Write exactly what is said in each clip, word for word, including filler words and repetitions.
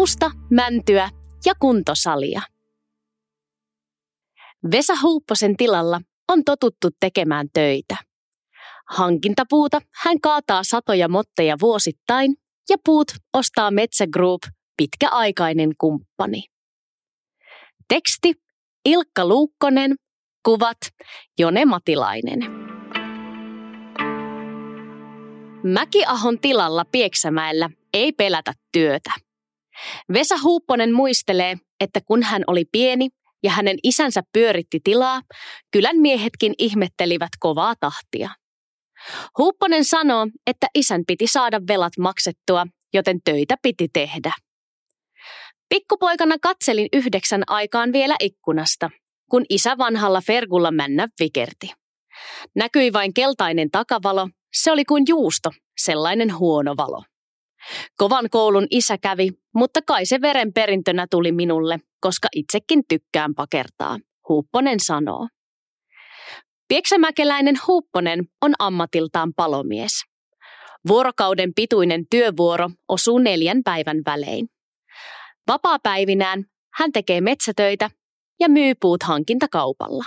juusta, mäntyä ja kuntosalia. Vesa Huupposen tilalla on totuttu tekemään töitä. Hankintapuuta hän kaataa satoja motteja vuosittain ja puut ostaa Metsä Group, pitkäaikainen kumppani. Teksti Ilkka Luukkonen, kuvat Jone Matilainen. Mäkiahon tilalla Pieksämäellä ei pelätä työtä. Vesa Huupponen muistelee, että kun hän oli pieni ja hänen isänsä pyöritti tilaa, kylän miehetkin ihmettelivät kovaa tahtia. Huupponen sanoo, että isän piti saada velat maksettua, joten töitä piti tehdä. Pikkupoikana katselin yhdeksän aikaan vielä ikkunasta, kun isä vanhalla fergulla männä vikerti. Näkyi vain keltainen takavalo, se oli kuin juusto, sellainen huono valo. Kovan koulun isä kävi, mutta kai se verenperintönä tuli minulle, koska itsekin tykkään pakertaa, Huupponen sanoo. Pieksämäkeläinen Huupponen on ammatiltaan palomies. Vuorokauden pituinen työvuoro osuu neljän päivän välein. Vapaapäivinään hän tekee metsätöitä ja myy puut hankintakaupalla.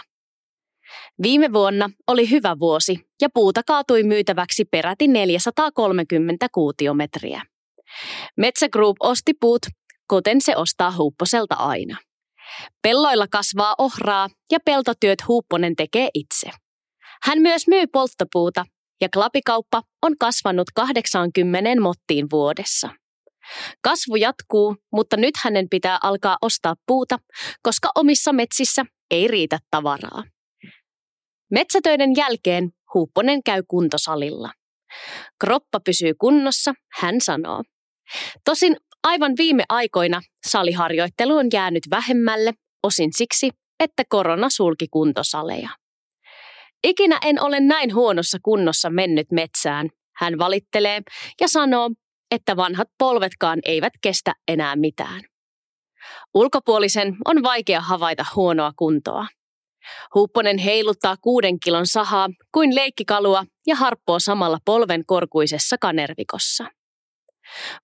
Viime vuonna oli hyvä vuosi ja puuta kaatui myytäväksi peräti neljäsataakolmekymmentä kuutiometriä. Metsä Group osti puut, kuten se ostaa Huupposelta aina. Pelloilla kasvaa ohraa ja peltotyöt Huupponen tekee itse. Hän myös myy polttopuuta ja klapikauppa on kasvanut kahdeksaankymmeneen mottiin vuodessa. Kasvu jatkuu, mutta nyt hänen pitää alkaa ostaa puuta, koska omissa metsissä ei riitä tavaraa. Metsätöiden jälkeen Huupponen käy kuntosalilla. Kroppa pysyy kunnossa, hän sanoo. Tosin aivan viime aikoina saliharjoittelu on jäänyt vähemmälle, osin siksi, että korona sulki kuntosaleja. Ikinä en ole näin huonossa kunnossa mennyt metsään, hän valittelee ja sanoo, että vanhat polvetkaan eivät kestä enää mitään. Ulkopuolisen on vaikea havaita huonoa kuntoa. Huupponen heiluttaa kuuden kilon sahaa kuin leikkikalua ja harppoo samalla polven korkuisessa kanervikossa.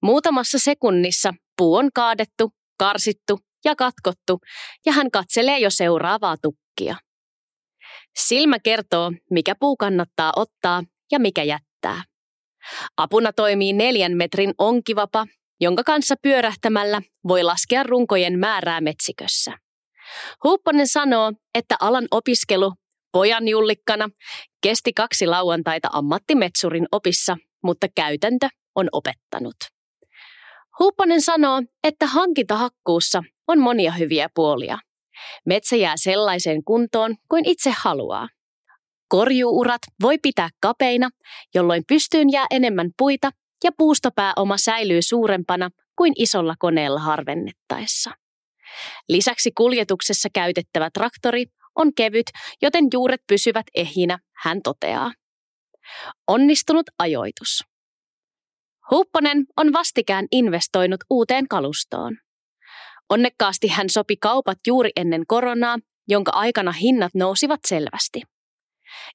Muutamassa sekunnissa puu on kaadettu, karsittu ja katkottu ja hän katselee jo seuraavaa tukkia. Silmä kertoo, mikä puu kannattaa ottaa ja mikä jättää. Apuna toimii neljän metrin onkivapa, jonka kanssa pyörähtämällä voi laskea runkojen määrää metsikössä. Huupponen sanoo, että alan opiskelu pojan jullikkana kesti kaksi lauantaita ammattimetsurin opissa, mutta käytäntö on opettanut. Huupponen sanoo, että hankintahakkuussa on monia hyviä puolia. Metsä jää sellaiseen kuntoon kuin itse haluaa. Korjuurat voi pitää kapeina, jolloin pystyyn jää enemmän puita ja puustopääoma säilyy suurempana kuin isolla koneella harvennettaessa. Lisäksi kuljetuksessa käytettävä traktori on kevyt, joten juuret pysyvät ehjinä, hän toteaa. Onnistunut ajoitus. Huupponen on vastikään investoinut uuteen kalustoon. Onnekkaasti hän sopi kaupat juuri ennen koronaa, jonka aikana hinnat nousivat selvästi.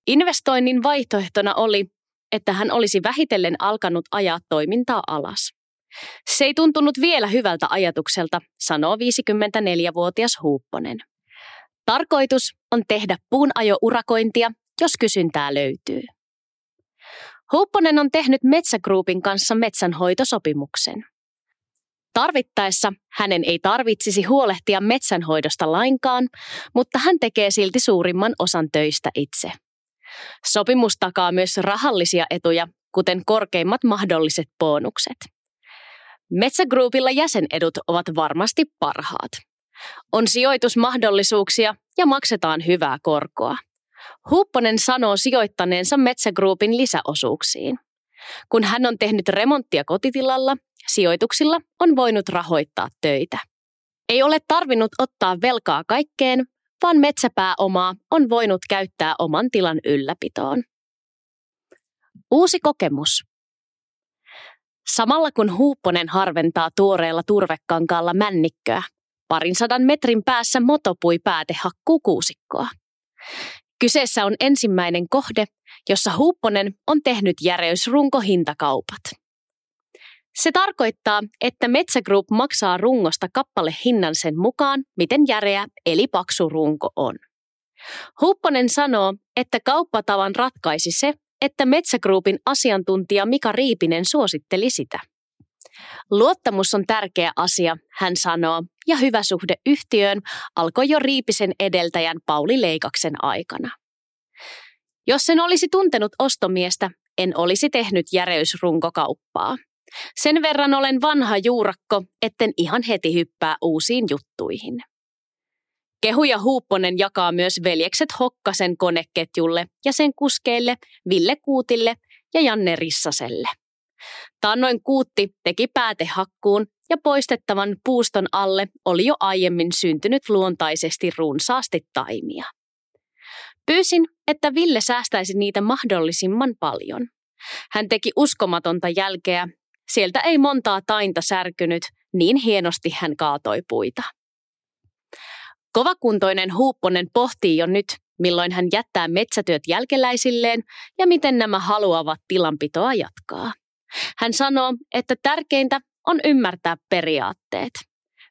Investoinnin vaihtoehtona oli, että hän olisi vähitellen alkanut ajaa toimintaa alas. Se ei tuntunut vielä hyvältä ajatukselta, sanoo viisikymmentäneljävuotias Huupponen. Tarkoitus on tehdä puun ajourakointia, jos kysyntää löytyy. Huupponen on tehnyt Metsä Groupin kanssa metsänhoitosopimuksen. Tarvittaessa hänen ei tarvitsisi huolehtia metsänhoidosta lainkaan, mutta hän tekee silti suurimman osan töistä itse. Sopimus takaa myös rahallisia etuja, kuten korkeimmat mahdolliset bonukset. Metsä Groupilla jäsenedut ovat varmasti parhaat. On sijoitusmahdollisuuksia ja maksetaan hyvää korkoa. Huupponen sanoo sijoittaneensa Metsä Groupin lisäosuuksiin. Kun hän on tehnyt remonttia kotitilalla, sijoituksilla on voinut rahoittaa töitä. Ei ole tarvinnut ottaa velkaa kaikkeen, vaan metsäpääomaa on voinut käyttää oman tilan ylläpitoon. Uusi kokemus. Samalla kun Huupponen harventaa tuoreella turvekankaalla männikköä, parin sadan metrin päässä motopui päätehakkuu kuusikkoa. Kyseessä on ensimmäinen kohde, jossa Huupponen on tehnyt järeysrunkohintakaupat. Se tarkoittaa, että Metsä Group maksaa rungosta kappalehinnan sen mukaan, miten järeä eli paksu runko on. Huupponen sanoo, että kauppatavan ratkaisi se, että Metsä Groupin asiantuntija Mika Riipinen suositteli sitä. Luottamus on tärkeä asia, hän sanoo, ja hyvä suhde yhtiöön alkoi jo Riipisen edeltäjän Pauli Leikaksen aikana. Jos en olisi tuntenut ostomiestä, en olisi tehnyt järeysrunkokauppaa. Sen verran olen vanha juurakko, etten ihan heti hyppää uusiin juttuihin. Kehuja Huupponen jakaa myös veljekset Hokkasen koneketjulle ja sen kuskeille Ville Kuutille ja Janne Rissaselle. Taannoin Kuutti teki päätehakkuun ja poistettavan puuston alle oli jo aiemmin syntynyt luontaisesti runsaasti taimia. Pyysin, että Ville säästäisi niitä mahdollisimman paljon. Hän teki uskomatonta jälkeä. Sieltä ei montaa tainta särkynyt, niin hienosti hän kaatoi puita. Kovakuntoinen Huupponen pohtii jo nyt, milloin hän jättää metsätyöt jälkeläisilleen ja miten nämä haluavat tilanpitoa jatkaa. Hän sanoo, että tärkeintä on ymmärtää periaatteet.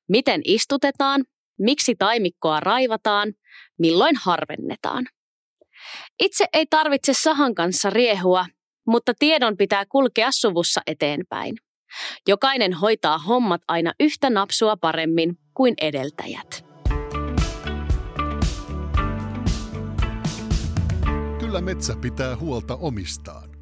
Miten istutetaan, miksi taimikkoa raivataan, milloin harvennetaan. Itse ei tarvitse sahan kanssa riehua, mutta tiedon pitää kulkea suvussa eteenpäin. Jokainen hoitaa hommat aina yhtä napsua paremmin kuin edeltäjät. Kyllä metsä pitää huolta omistaan.